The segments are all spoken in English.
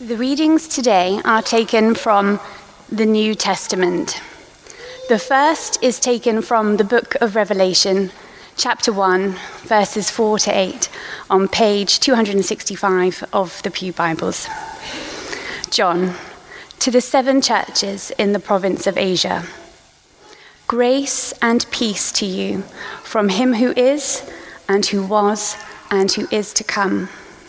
The readings today are taken from the New Testament. The first is taken from the book of Revelation, chapter 1, verses 4 to 8, on page 265 of the Pew Bibles. John, to the seven churches in the province of Asia. Grace and peace to you from him who is, and who was, and who is to come,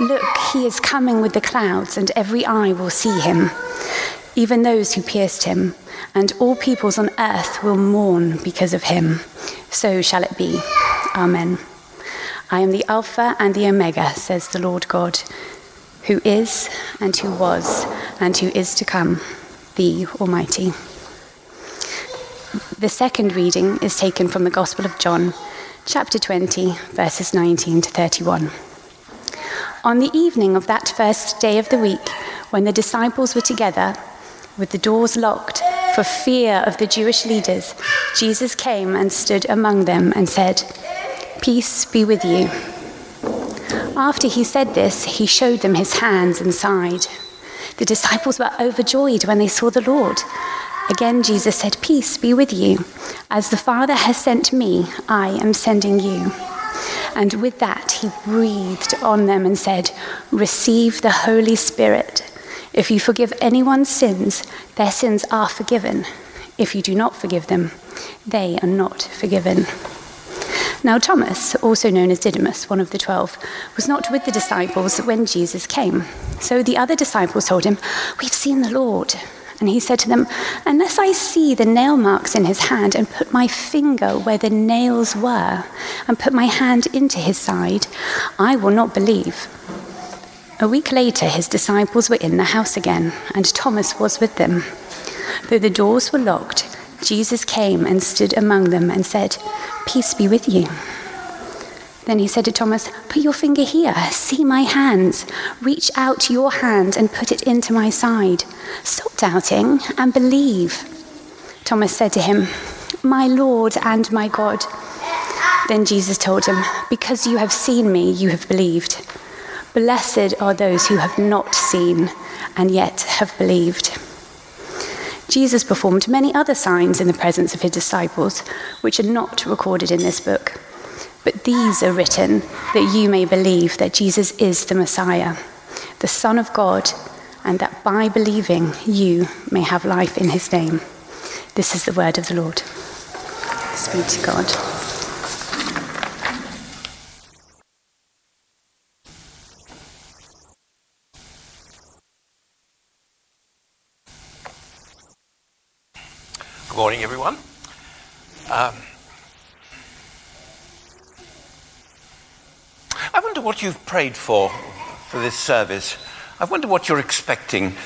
Look, he is coming with the clouds, and every eye will see him, even those who pierced him, and all peoples on earth will mourn because of him. So shall it be. Amen. I am the Alpha and the Omega, says the Lord God, who is, and who was, and who is to come, the Almighty. The second reading is taken from the Gospel of John, chapter 20, verses 19 to 31. On the evening of that first day of the week, when the disciples were together, with the doors locked for fear of the Jewish leaders, Jesus came and stood among them and said, "Peace be with you." After he said this, he showed them his hands and side. The disciples were overjoyed when they saw the Lord. Again, Jesus said, "Peace be with you. As the Father has sent me, I am sending you." And with that, he breathed on them and said, "Receive the Holy Spirit. If you forgive anyone's sins, their sins are forgiven. If you do not forgive them, they are not forgiven." Now Thomas, also known as Didymus, one of the 12, was not with the disciples when Jesus came. So the other disciples told him, "We've seen the Lord." And he said to them, "Unless I see the nail marks in his hand and put my finger where the nails were and put my hand into his side, I will not believe." A week later, his disciples were in the house again, and Thomas was with them. Though the doors were locked, Jesus came and stood among them and said, "Peace be with you." Then he said to Thomas, "Put your finger here, see my hands. Reach out your hand and put it into my side. Stop doubting and believe." Thomas said to him, "My Lord and my God." Then Jesus told him, "Because you have seen me, you have believed. Blessed are those who have not seen and yet have believed." Jesus performed many other signs in the presence of his disciples, which are not recorded in this book. But these are written that you may believe that Jesus is the Messiah, the Son of God, and that by believing you may have life in his name. This is the word of the Lord. Thanks be to God. Good morning, everyone. I wonder what you've prayed for this service. I wonder what you're expecting.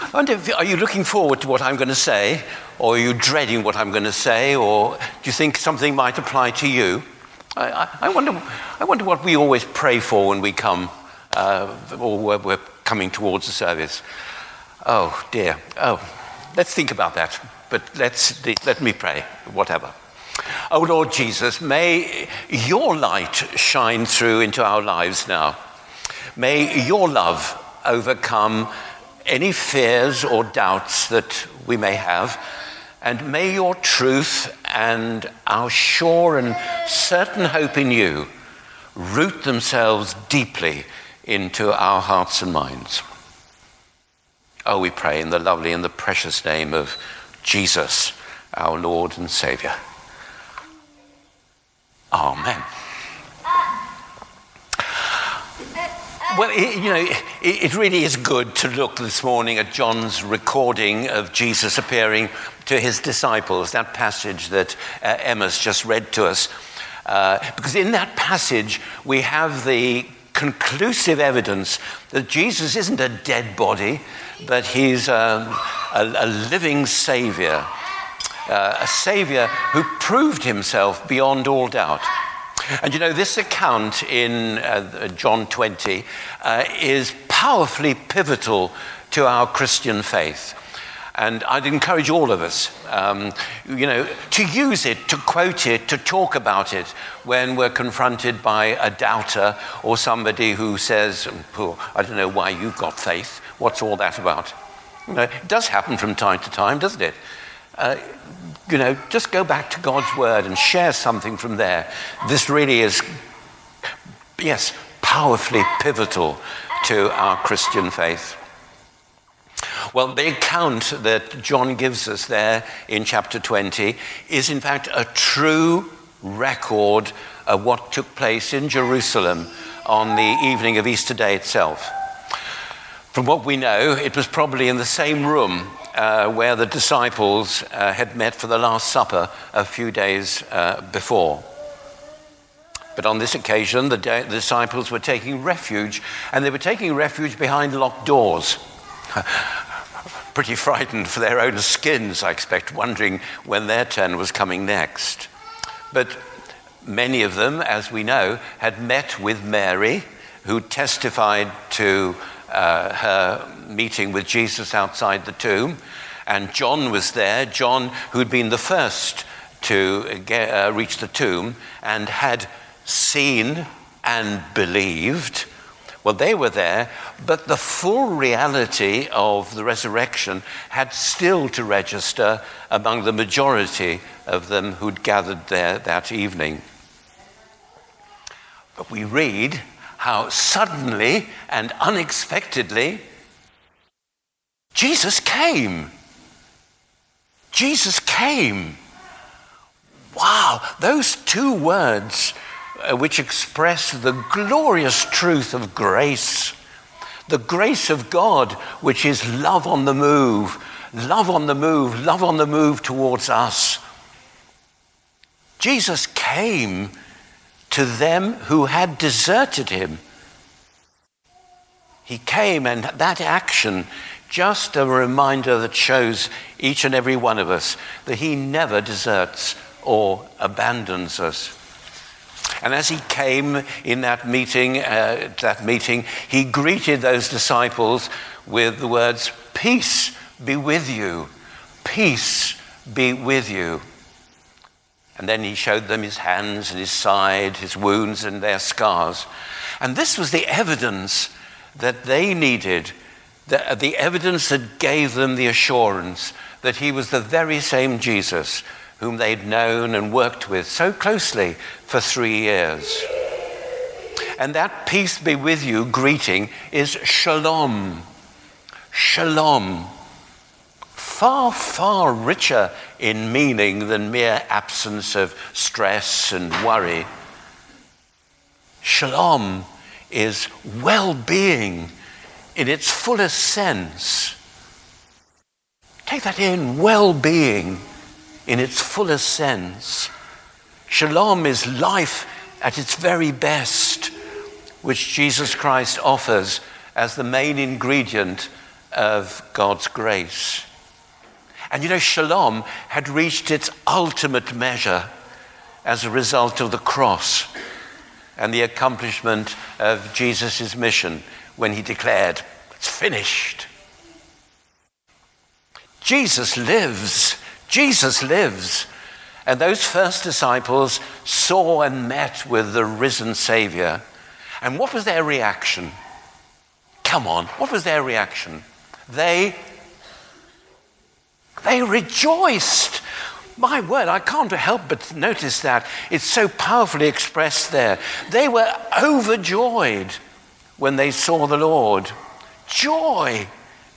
I wonder, are you looking forward to what I'm going to say, or are you dreading what I'm going to say, or do you think something might apply to you? I wonder what we always pray for when we come, or we're coming towards the service. Oh dear. Oh, let's think about that. But let me pray. Whatever. Oh, Lord Jesus, may your light shine through into our lives now. May your love overcome any fears or doubts that we may have. And may your truth and our sure and certain hope in you root themselves deeply into our hearts and minds. Oh, we pray in the lovely and the precious name of Jesus, our Lord and Saviour. Amen. Well, it really is good to look this morning at John's recording of Jesus appearing to his disciples, that passage that Emma's just read to us, because in that passage we have the conclusive evidence that Jesus isn't a dead body, but he's a living Savior, a Savior who proved himself beyond all doubt. And you know, this account in John 20 is powerfully pivotal to our Christian faith. And I'd encourage all of us, to use it, to quote it, to talk about it when we're confronted by a doubter or somebody who says, oh, I don't know why you've got faith. What's all that about? You know, it does happen from time to time, doesn't it? Just go back to God's word and share something from there. This really is, yes, powerfully pivotal to our Christian faith. Well, the account that John gives us there in chapter 20 is in fact a true record of what took place in Jerusalem on the evening of Easter Day itself. From what we know, it was probably in the same room where the disciples had met for the Last Supper a few days before. But on this occasion, the disciples were taking refuge, and they were taking refuge behind locked doors. Pretty frightened for their own skins, I expect, wondering when their turn was coming next. But many of them, as we know, had met with Mary, who testified to her meeting with Jesus outside the tomb. And John was there, John who'd been the first to reach the tomb and had seen and believed. Well, they were there, but the full reality of the resurrection had still to register among the majority of them who'd gathered there that evening. But we read how suddenly and unexpectedly Jesus came. Jesus came. Wow, those two words which express the glorious truth of grace, the grace of God, which is love on the move, love on the move, love on the move towards us. Jesus came to them who had deserted him. He came, and that action, just a reminder that shows each and every one of us that he never deserts or abandons us. And as he came in that meeting, he greeted those disciples with the words, "Peace be with you. Peace be with you." And then he showed them his hands and his side, his wounds and their scars. And this was the evidence that they needed, the evidence that gave them the assurance that he was the very same Jesus whom they'd known and worked with so closely for 3 years. And that peace be with you greeting is shalom. Shalom. Far, far richer in meaning than mere absence of stress and worry. Shalom is well-being in its fullest sense. Take that in, well-being. In its fullest sense. Shalom is life at its very best, which Jesus Christ offers as the main ingredient of God's grace. And you know, shalom had reached its ultimate measure as a result of the cross and the accomplishment of Jesus' mission when he declared, "It's finished." Jesus lives. Jesus lives. And those first disciples saw and met with the risen Savior. And what was their reaction? Come on, what was their reaction? They rejoiced. My word, I can't help but notice that. It's so powerfully expressed there. They were overjoyed when they saw the Lord. Joy,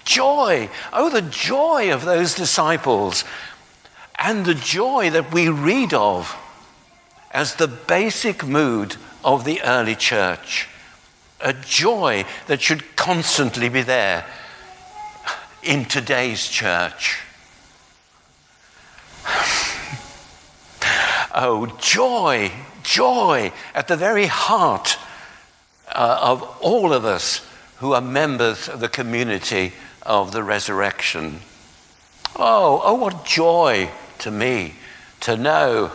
joy. Oh, the joy of those disciples. And the joy that we read of as the basic mood of the early church. A joy that should constantly be there in today's church. Oh, joy, joy at the very heart of all of us who are members of the community of the resurrection. Oh, what joy to me to know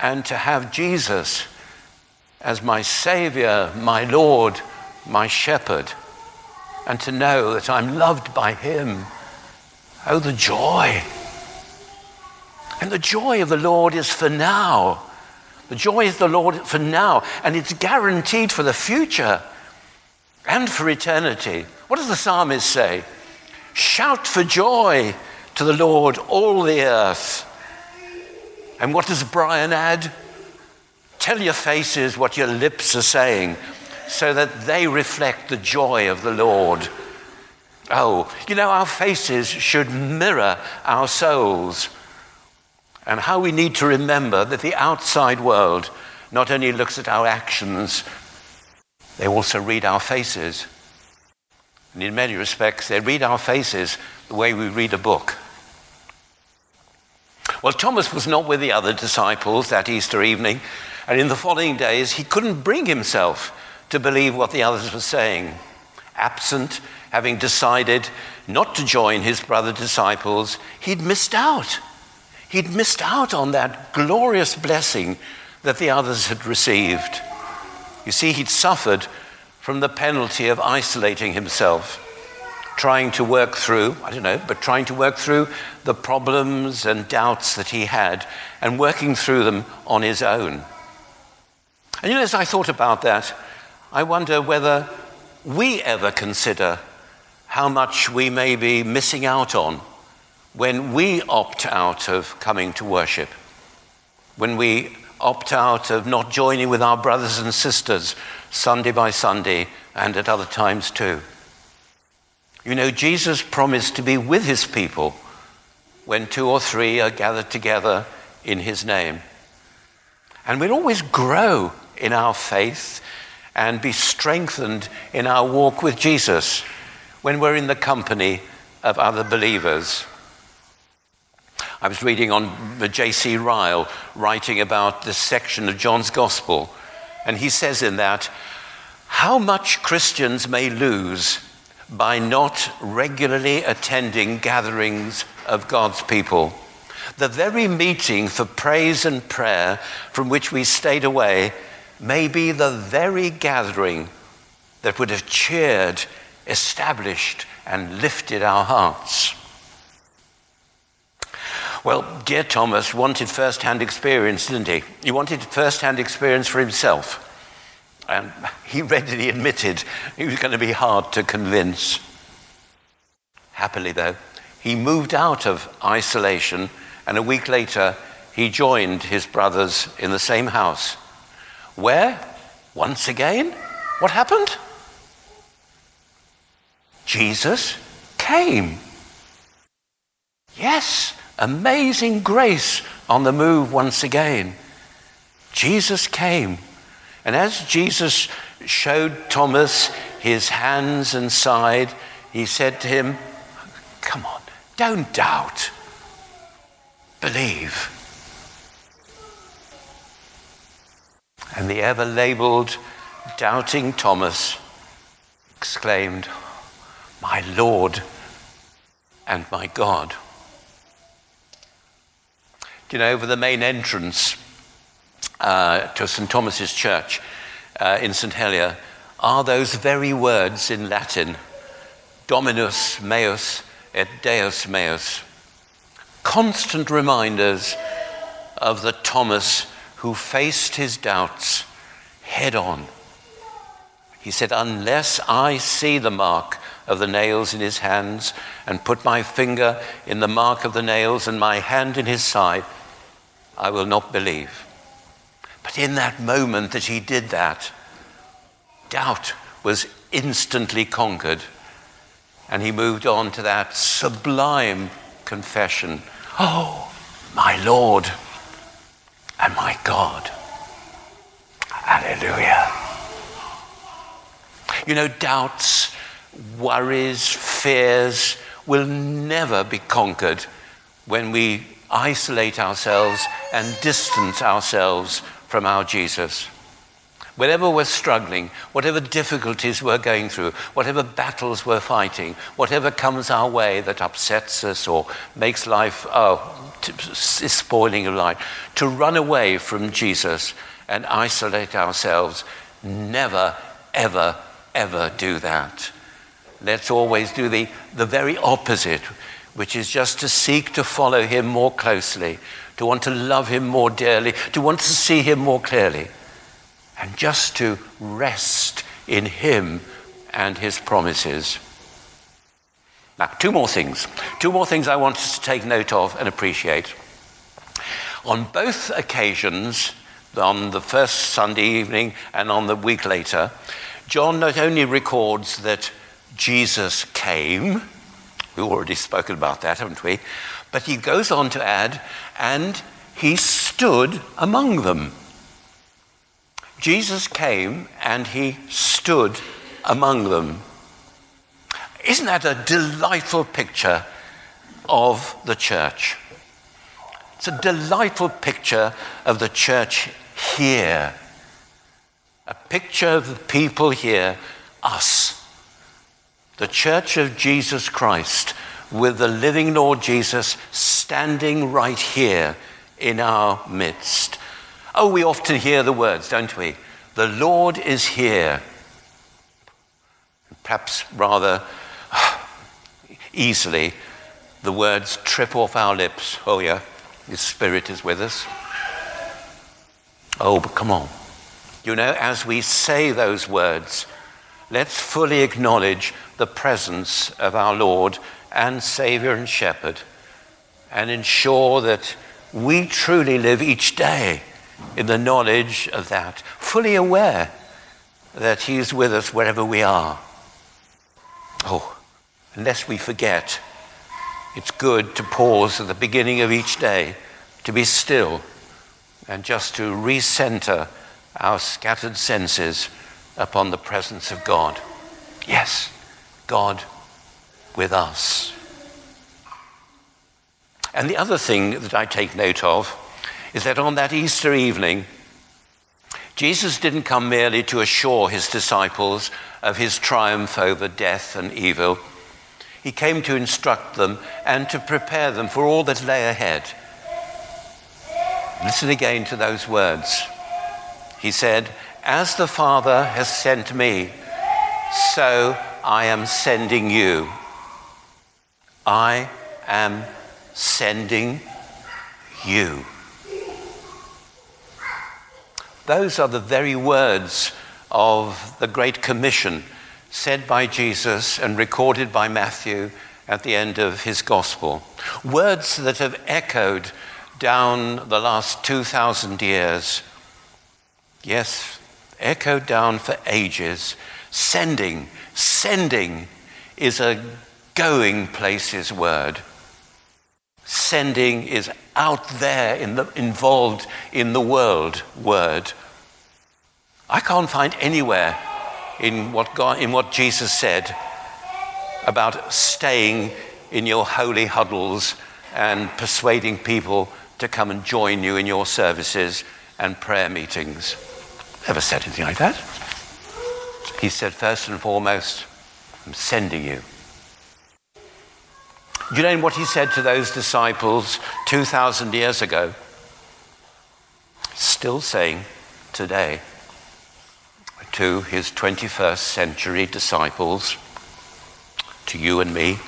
and to have Jesus as my Savior, my Lord, my Shepherd, and to know that I'm loved by him. Oh, the joy. And the joy of the Lord is for now. The joy of the Lord for now, and it's guaranteed for the future and for eternity. What does the psalmist say? Shout for joy to the Lord, all the earth. And what does Brian add? Tell your faces what your lips are saying, so that they reflect the joy of the Lord. Oh, you know, our faces should mirror our souls. And how we need to remember that the outside world not only looks at our actions, they also read our faces. And in many respects, they read our faces the way we read a book. Well, Thomas was not with the other disciples that Easter evening, and in the following days, he couldn't bring himself to believe what the others were saying. Absent, having decided not to join his brother disciples, he'd missed out. He'd missed out on that glorious blessing that the others had received. You see, he'd suffered from the penalty of isolating himself, trying to work through the problems and doubts that he had and working through them on his own. And as I thought about that, I wonder whether we ever consider how much we may be missing out on when we opt out of coming to worship, when we opt out of not joining with our brothers and sisters Sunday by Sunday and at other times too. You know, Jesus promised to be with his people when two or three are gathered together in his name. And we'll always grow in our faith and be strengthened in our walk with Jesus when we're in the company of other believers. I was reading on J.C. Ryle writing about this section of John's Gospel, and he says in that, how much Christians may lose by not regularly attending gatherings of God's people. The very meeting for praise and prayer from which we stayed away may be the very gathering that would have cheered, established, and lifted our hearts. Well, dear Thomas wanted first-hand experience, didn't he? He wanted first-hand experience for himself. And he readily admitted he was going to be hard to convince. Happily, though, he moved out of isolation, and a week later, he joined his brothers in the same house. Where, once again, what happened? Jesus came. Yes. Amazing grace on the move once again. Jesus came. And as Jesus showed Thomas his hands and side, he said to him, come on, don't doubt. Believe. And the ever-labeled doubting Thomas exclaimed, my Lord and my God. You know, over the main entrance to St. Thomas's Church in St. Helier are those very words in Latin, Dominus meus et Deus meus, constant reminders of the Thomas who faced his doubts head on. He said, unless I see the mark of the nails in his hands and put my finger in the mark of the nails and my hand in his side, I will not believe. But in that moment that he did that, doubt was instantly conquered. And he moved on to that sublime confession. Oh, my Lord and my God. Hallelujah. You know, doubts, worries, fears will never be conquered when we isolate ourselves and distance ourselves from our Jesus. Wherever we're struggling, whatever difficulties we're going through, whatever battles we're fighting, whatever comes our way that upsets us or makes life, is spoiling of life, to run away from Jesus and isolate ourselves, never, ever, ever do that. Let's always do the very opposite, which is just to seek to follow him more closely, to want to love him more dearly, to want to see him more clearly, and just to rest in him and his promises. Now, two more things I want us to take note of and appreciate. On both occasions, on the first Sunday evening and on the week later, John not only records that Jesus came, we've already spoken about that, haven't we? But he goes on to add, and he stood among them. Jesus came and he stood among them. Isn't that a delightful picture of the church? It's a delightful picture of the church here. A picture of the people here, us. The church of Jesus Christ, with the living Lord Jesus standing right here in our midst. Oh, we often hear the words, don't we? The Lord is here. Perhaps rather easily, the words trip off our lips. Oh yeah, his Spirit is with us. Oh, but come on. You know, as we say those words, let's fully acknowledge the presence of our Lord and Saviour and Shepherd, and ensure that we truly live each day in the knowledge of that, fully aware that he is with us wherever we are. Oh, unless we forget, it's good to pause at the beginning of each day, to be still, and just to recenter our scattered senses upon the presence of God. Yes, God with us. And the other thing that I take note of is that on that Easter evening, Jesus didn't come merely to assure his disciples of his triumph over death and evil. He came to instruct them and to prepare them for all that lay ahead. Listen again to those words. He said, "As the Father has sent me, so I am sending you." I am sending you. Those are the very words of the Great Commission said by Jesus and recorded by Matthew at the end of his gospel. Words that have echoed down the last 2,000 years. Yes, echoed down for ages. Sending is a going places word. Sending is out there, involved in the world word. I can't find anywhere in what Jesus said about staying in your holy huddles and persuading people to come and join you in your services and prayer meetings. Never said anything like that. He said, first and foremost, I'm sending you. Do you know what he said to those disciples 2,000 years ago? Still saying today to his 21st century disciples, to you and me,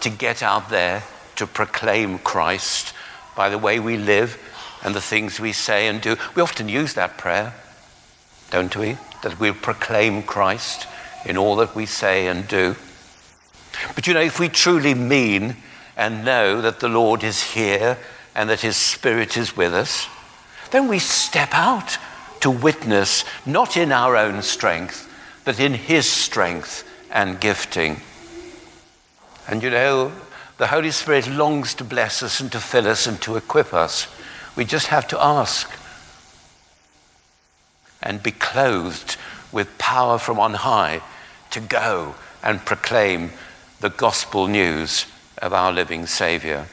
to get out there to proclaim Christ by the way we live and the things we say and do. We often use that prayer, don't we? That we'll proclaim Christ in all that we say and do. But you know, if we truly mean and know that the Lord is here and that his Spirit is with us, then we step out to witness, not in our own strength, but in his strength and gifting. And you know, the Holy Spirit longs to bless us and to fill us and to equip us. We just have to ask and be clothed with power from on high to go and proclaim the gospel news of our living Saviour.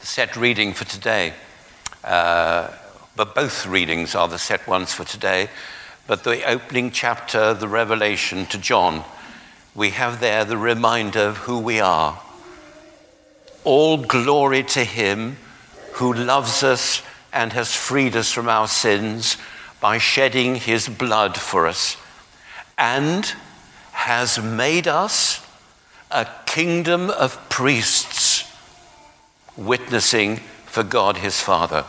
The set reading for today but both readings are the set ones for today. But the opening chapter, the Revelation to John, we have there the reminder of who we are. All glory to him who loves us and has freed us from our sins by shedding his blood for us, and has made us a kingdom of priests, witnessing for God his Father.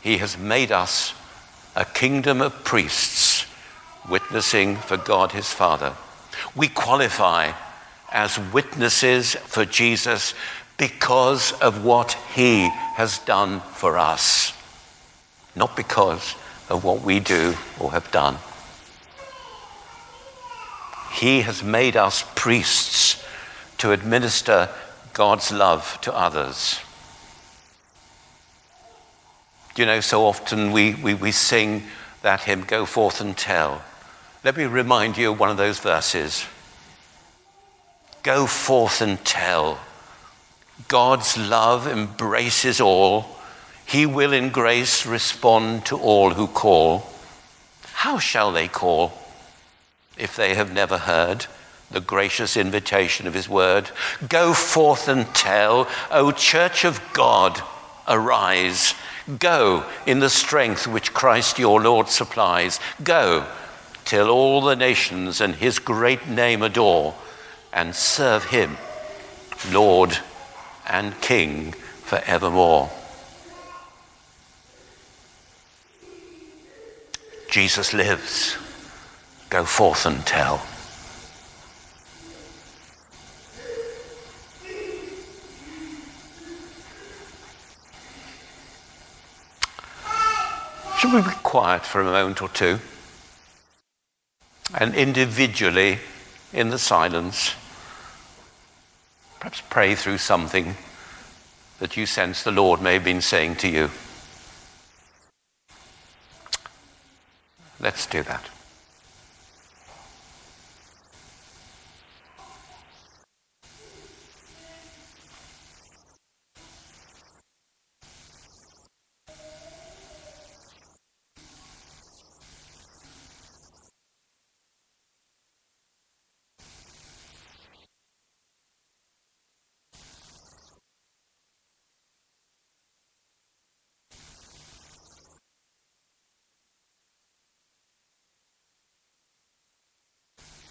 He has made us a kingdom of priests, witnessing for God his Father. We qualify as witnesses for Jesus because of what he has done for us, not because of what we do or have done. He has made us priests to administer God's love to others. You know, so often we sing that hymn, "Go forth and tell." Let me remind you of one of those verses. Go forth and tell. God's love embraces all. He will in grace respond to all who call. How shall they call if they have never heard the gracious invitation of his word? Go forth and tell, O Church of God, arise. Go in the strength which Christ your Lord supplies. Go till all the nations and his great name adore, and serve him, Lord and King, forevermore. Jesus lives. Go forth and tell. Should we be quiet for a moment or two? And individually, in the silence, perhaps pray through something that you sense the Lord may have been saying to you. Let's do that.